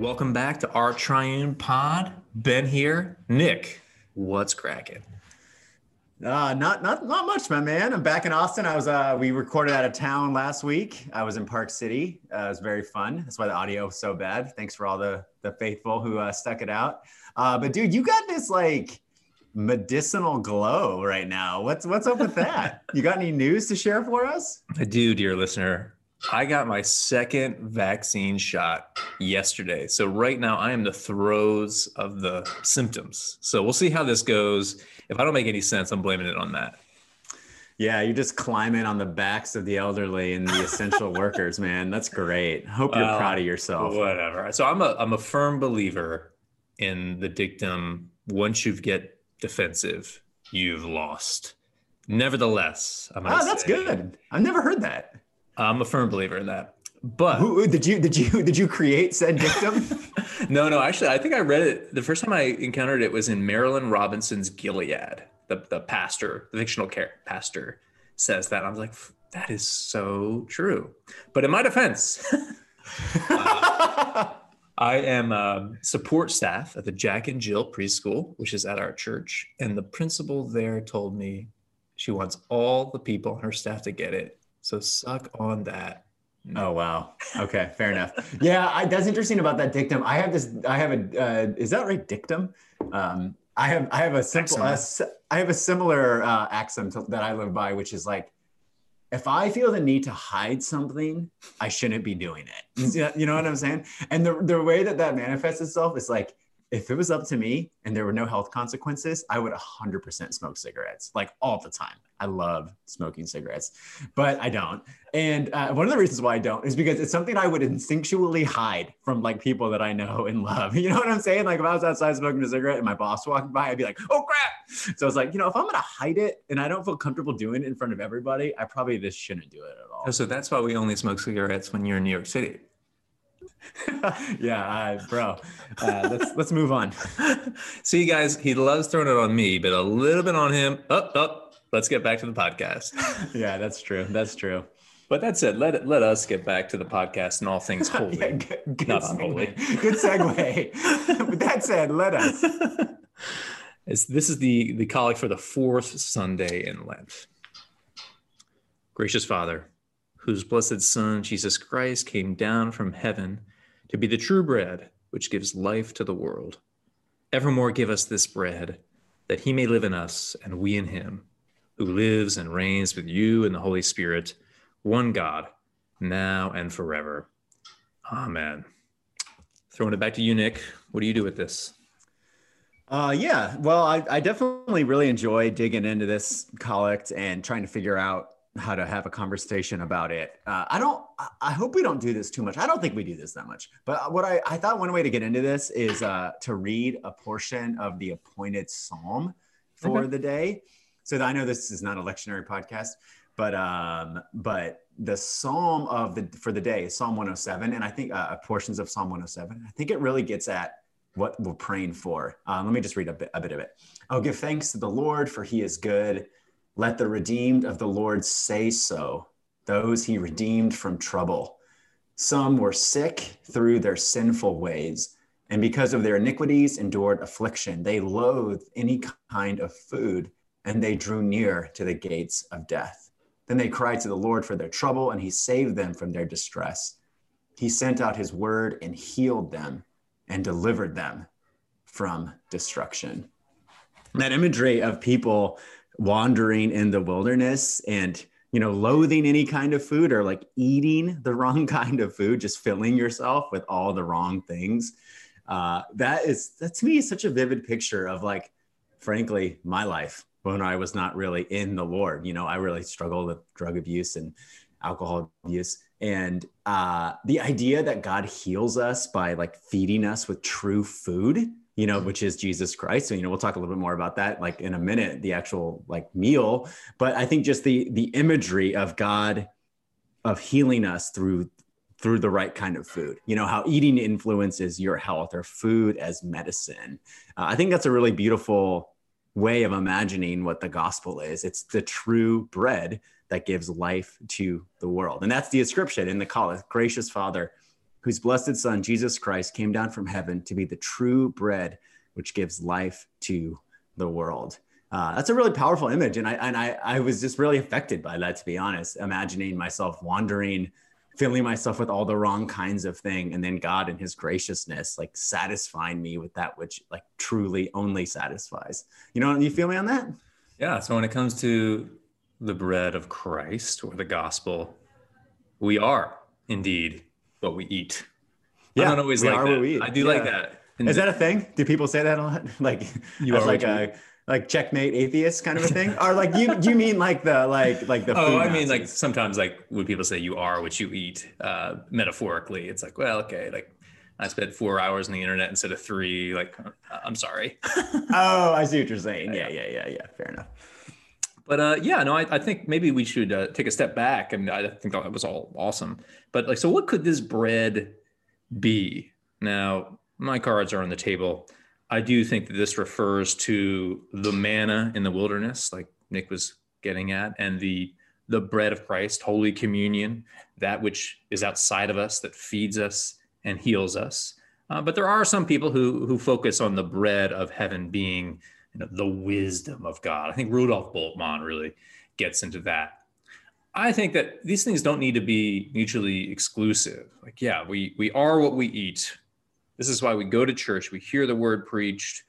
Welcome back to our Triune Pod. Ben here. Nick, what's cracking? Not much, my man. I'm back in Austin. We recorded out of town last week. I was in Park City. It was very fun. That's why the audio was so bad. Thanks for all the faithful who stuck it out. But dude, you got this like medicinal glow right now. What's up with that? You got any news to share for us? I do, dear listener. I got my second vaccine shot yesterday. So right now I am in the throes of the symptoms. So we'll see how this goes. If I don't make any sense, I'm blaming it on that. Yeah, you just climb in on the backs of the elderly and the essential workers, man. That's great. Hope you're proud of yourself. Whatever. So I'm a firm believer in the dictum, once you get defensive, you've lost. Nevertheless, I must say. Oh, that's good. I've never heard that. I'm a firm believer in that. But did you create said dictum? No. Actually, I think I read it. The first time I encountered it was in Marilynne Robinson's Gilead. The pastor, the fictional pastor, says that. I was like, that is so true. But in my defense, I am support staff at the Jack and Jill Preschool, which is at our church, and the principal there told me she wants all the people on her staff to get it. So suck on that. No. Oh, wow. Okay, fair enough. Yeah, that's interesting about that dictum. Is that right, dictum? I have a similar axiom that I live by, which is like, if I feel the need to hide something, I shouldn't be doing it. You know what I'm saying? And the way that manifests itself is like, if it was up to me and there were no health consequences, I would 100% smoke cigarettes, like all the time. I love smoking cigarettes, but I don't. And one of the reasons why I don't is because it's something I would instinctually hide from like people that I know and love. You know what I'm saying? Like if I was outside smoking a cigarette and my boss walked by, I'd be like, oh crap. So I was like, if I'm going to hide it and I don't feel comfortable doing it in front of everybody, I probably just shouldn't do it at all. So that's why we only smoke cigarettes when you're in New York City. Let's move on. See, guys, he loves throwing it on me, but a little bit on him. Let's get back to the podcast. Yeah, that's true. But that said, let us get back to the podcast and all things holy. Yeah, good not unholy. Good segue. But that said, let us. This is the collect for the fourth Sunday in Lent. Gracious Father, whose blessed Son, Jesus Christ, came down from heaven to be the true bread which gives life to the world. Evermore give us this bread, that he may live in us and we in him, who lives and reigns with you in the Holy Spirit, one God, now and forever. Amen. Throwing it back to you, Nick. What do you do with this? I definitely really enjoy digging into this collect and trying to figure out how to have a conversation about it. I hope we don't do this too much. I don't think we do this that much, but what I thought one way to get into this is to read a portion of the appointed psalm for the day. So I know this is not a lectionary podcast, but the psalm for the day is Psalm 107. And I think portions of Psalm 107, I think it really gets at what we're praying for. Let me just read a bit of it. I'll give thanks to the Lord, for he is good. Let the redeemed of the Lord say so, those he redeemed from trouble. Some were sick through their sinful ways, and because of their iniquities endured affliction. They loathed any kind of food, and they drew near to the gates of death. Then they cried to the Lord for their trouble, and he saved them from their distress. He sent out his word and healed them and delivered them from destruction. That imagery of people wandering in the wilderness and loathing any kind of food, or like eating the wrong kind of food, just filling yourself with all the wrong things, that to me is such a vivid picture of, like, frankly, my life when I was not really in the Lord. I really struggled with drug abuse, and alcohol abuse. And the idea that God heals us by like feeding us with true food, you know, which is Jesus Christ. So, you know, we'll talk a little bit more about that, like in a minute, the actual like meal. But I think just the imagery of God, of healing us through the right kind of food, you know, how eating influences your health or food as medicine. I think that's a really beautiful way of imagining what the gospel is. It's the true bread that gives life to the world. And that's the inscription in the collect. Gracious Father, whose blessed Son, Jesus Christ, came down from heaven to be the true bread, which gives life to the world. That's a really powerful image. And I was just really affected by that, to be honest, imagining myself wandering, filling myself with all the wrong kinds of thing. And then God in his graciousness, like satisfying me with that, which like truly only satisfies. You know, you feel me on that? Yeah. So when it comes to the bread of Christ or the gospel, we are indeed what we eat. Yeah, I don't always like that. I do like that. Is that a thing? Do people say that a lot? Like you are like a like checkmate atheist kind of a thing? Or like you mean like the like the food? Oh, I mean like sometimes like when people say you are what you eat, metaphorically, it's like, well, okay, like I spent 4 hours on the internet instead of 3. Like I'm sorry. Oh, I see what you're saying. Yeah. Fair enough. But I think maybe we should take a step back. And I think that was all awesome. But like, so what could this bread be? Now, my cards are on the table. I do think that this refers to the manna in the wilderness, like Nick was getting at, and the bread of Christ, Holy Communion, that which is outside of us, that feeds us and heals us. But there are some people who focus on the bread of heaven being, you know, the wisdom of God. I think Rudolf Bultmann really gets into that. I think that these things don't need to be mutually exclusive. Like, yeah, we are what we eat. This is why we go to church. We hear the word preached.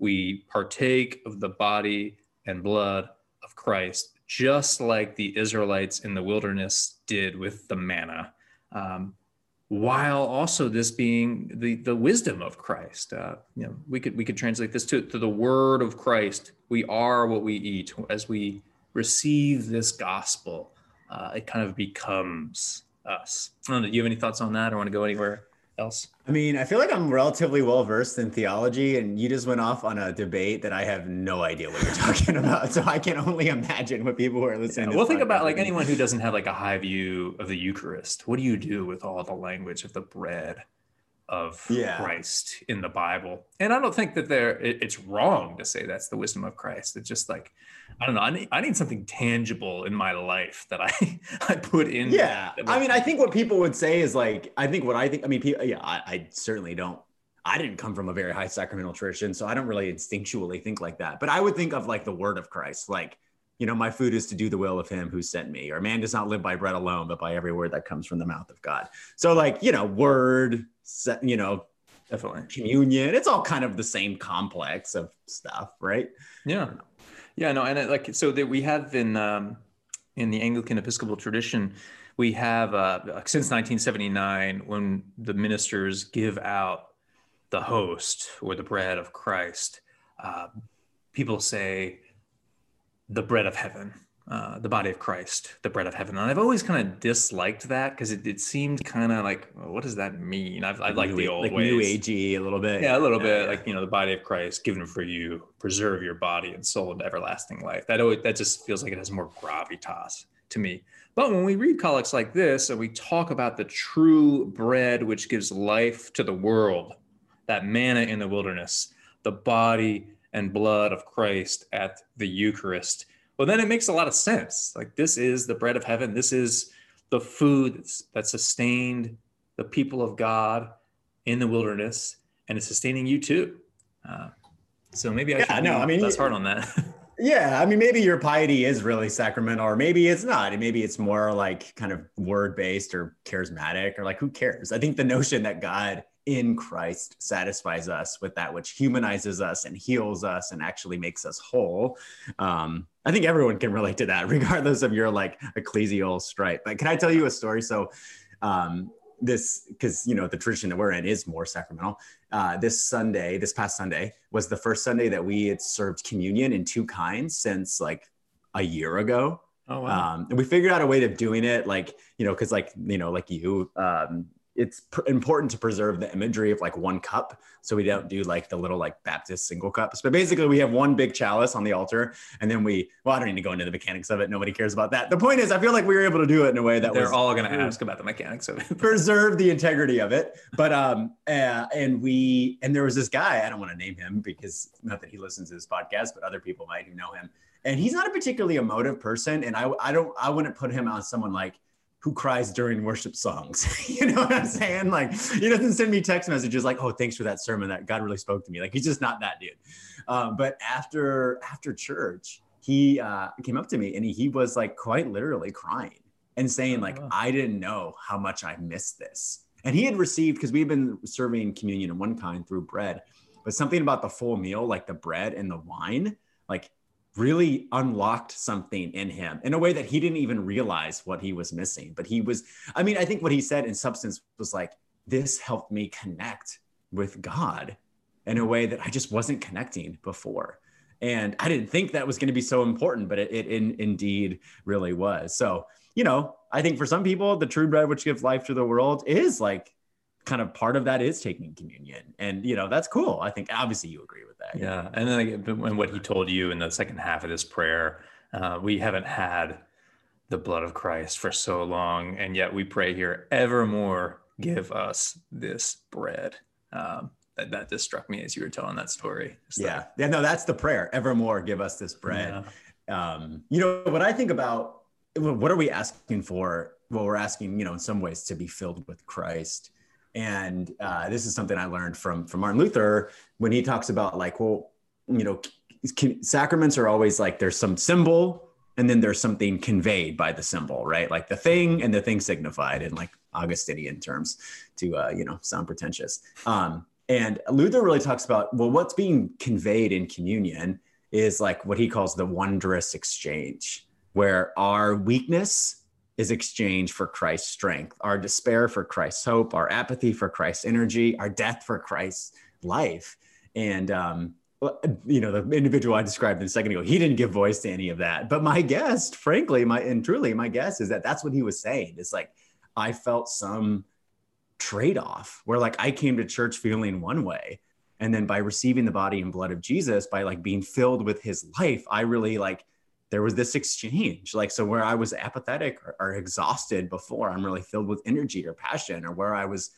We partake of the body and blood of Christ, just like the Israelites in the wilderness did with the manna, while also this being the wisdom of Christ. You know, we could translate this to the word of Christ. We are what we eat. As we receive this gospel, it kind of becomes us. I don't know, do you have any thoughts on that? Or want to go anywhere else? I mean, I feel like I'm relatively well-versed in theology, and you just went off on a debate that I have no idea what you're talking about. So I can only imagine what people who are listening to. Well, think about like anyone who doesn't have like a high view of the Eucharist. What do you do with all the language of the bread of Christ in the Bible? And I don't think that it's wrong to say that's the wisdom of Christ. It's just like, I don't know. I need something tangible in my life that I put in. Yeah. I mean, I think what people would say is like, I certainly don't. I didn't come from a very high sacramental tradition, so I don't really instinctually think like that. But I would think of like the word of Christ, like, you know, my food is to do the will of him who sent me, or man does not live by bread alone, but by every word that comes from the mouth of God. So like, you know, word, you know, definitely communion, it's all kind of the same complex of stuff, right? Yeah. Yeah, no, and like, so that we have in the Anglican Episcopal tradition, we have since 1979, when the ministers give out the host or the bread of Christ, people say the bread of heaven, the body of Christ, the bread of heaven. And I've always kind of disliked that because it seemed kind of like, well, what does that mean? I've like the old like ways. New agey a little bit. Yeah, a little bit. Yeah. Like, you know, the body of Christ given for you, preserve your body and soul into everlasting life. That just feels like it has more gravitas to me. But when we read collects like this and we talk about the true bread which gives life to the world, that manna in the wilderness, the body and blood of Christ at the Eucharist, well, then it makes a lot of sense. Like, this is the bread of heaven. This is the food that sustained the people of God in the wilderness, and it's sustaining you too. So maybe I should be less hard on that. Yeah, I mean, maybe your piety is really sacramental, or maybe it's not. And maybe it's more like kind of word-based or charismatic, or like, who cares? I think the notion that God in Christ satisfies us with that which humanizes us and heals us and actually makes us whole. I think everyone can relate to that, regardless of your like ecclesial stripe. But can I tell you a story? So this, because you know the tradition that we're in is more sacramental. This past Sunday was the first Sunday that we had served communion in 2 kinds since like a year ago. Oh, wow. And we figured out a way of doing it, it's important to preserve the imagery of like one cup. So we don't do like the little like Baptist single cups, but basically we have one big chalice on the altar. And then I don't need to go into the mechanics of it. Nobody cares about that. The point is, I feel like we were able to do it in a way that they're all going to ask about the mechanics of it. Preserve the integrity of it. But, and there was this guy, I don't want to name him because not that he listens to this podcast, but other people might who know him. And he's not a particularly emotive person. And I wouldn't put him on someone like, who cries during worship songs. You know what I'm saying? Like, he doesn't send me text messages like, oh, thanks for that sermon, that God really spoke to me. Like, he's just not that dude. But after church, he came up to me and he was like quite literally crying and saying like, I didn't know how much I missed this. And he had received, because we've been serving communion in one kind through bread, but something about the full meal, like the bread and the wine, like really unlocked something in him in a way that he didn't even realize what he was missing. But I think what he said in substance was like, this helped me connect with God in a way that I just wasn't connecting before. And I didn't think that was going to be so important, but it indeed really was. So, I think for some people, the true bread, which gives life to the world, is like kind of part of that is taking communion. And, that's cool. I think obviously you agree with that. Yeah. And then when what he told you in the second half of this prayer, we haven't had the blood of Christ for so long. And yet we pray here, evermore give us this bread. That just struck me as you were telling that story. That's the prayer. Evermore give us this bread. Yeah. What I think about, what are we asking for? Well, we're asking, in some ways to be filled with Christ. And this is something I learned from Martin Luther when he talks about like, sacraments are always like there's some symbol and then there's something conveyed by the symbol, right? Like the thing and the thing signified in like Augustinian terms to, sound pretentious. And Luther really talks about, what's being conveyed in communion is like what he calls the wondrous exchange, where our weakness is exchange for Christ's strength, our despair for Christ's hope, our apathy for Christ's energy, our death for Christ's life. And, the individual I described a second ago, he didn't give voice to any of that. But my guess, frankly, my guess is that that's what he was saying. It's like, I felt some trade-off where like I came to church feeling one way. And then by receiving the body and blood of Jesus, by like being filled with his life, I really like, there was this exchange, like, so where I was apathetic or exhausted before, I'm really filled with energy or passion, or where I was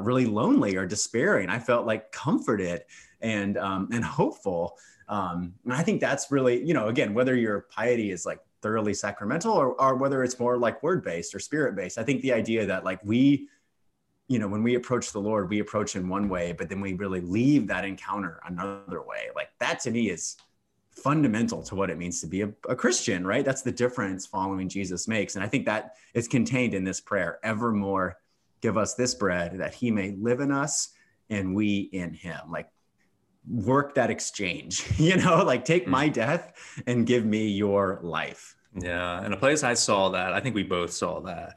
really lonely or despairing, I felt like comforted and hopeful. And I think that's really, again, whether your piety is like thoroughly sacramental or whether it's more like word-based or spirit-based, I think the idea that like we, when we approach the Lord, we approach in one way, but then we really leave that encounter another way. Like that to me is fundamental to what it means to be a Christian, right? That's the difference following Jesus makes. And I think that is contained in this prayer, evermore give us this bread that he may live in us and we in him. Like work that exchange, like take my death and give me your life. Yeah. And a place I saw that, I think we both saw that,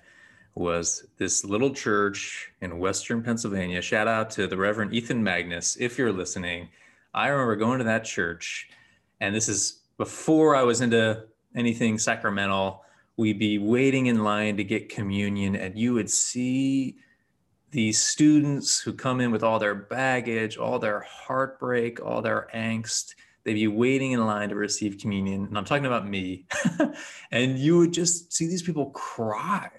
was this little church in Western Pennsylvania. Shout out to the Reverend Ethan Magnus, if you're listening. I remember going to that church. And this is before I was into anything sacramental. We'd be waiting in line to get communion, and you would see these students who come in with all their baggage, all their heartbreak, all their angst. They'd be waiting in line to receive communion. And I'm talking about me. And you would just see these people cry,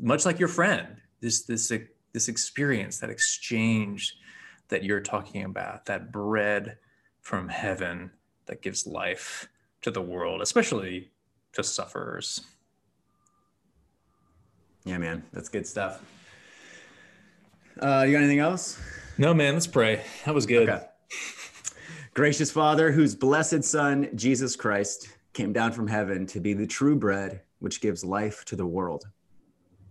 much like your friend. This experience, that exchange that you're talking about, that bread from heaven that gives life to the world, especially to sufferers. Yeah, man, that's good stuff. You got anything else? No, man, let's pray. That was good. Okay. Gracious Father, whose blessed Son, Jesus Christ, came down from heaven to be the true bread which gives life to the world.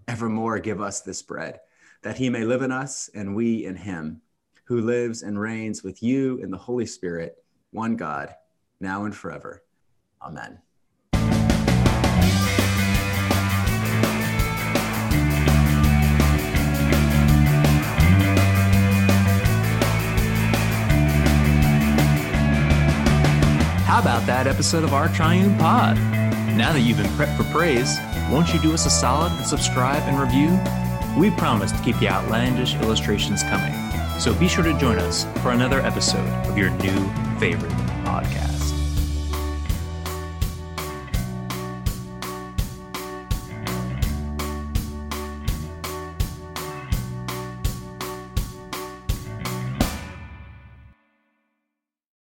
Evermore give us this bread, that he may live in us and we in him, who lives and reigns with you in the Holy Spirit, one God, now and forever. Amen. How about that episode of our Triune Pod? Now that you've been prepped for praise, won't you do us a solid and subscribe and review? We promise to keep the outlandish illustrations coming, so be sure to join us for another episode of your new favorite podcast.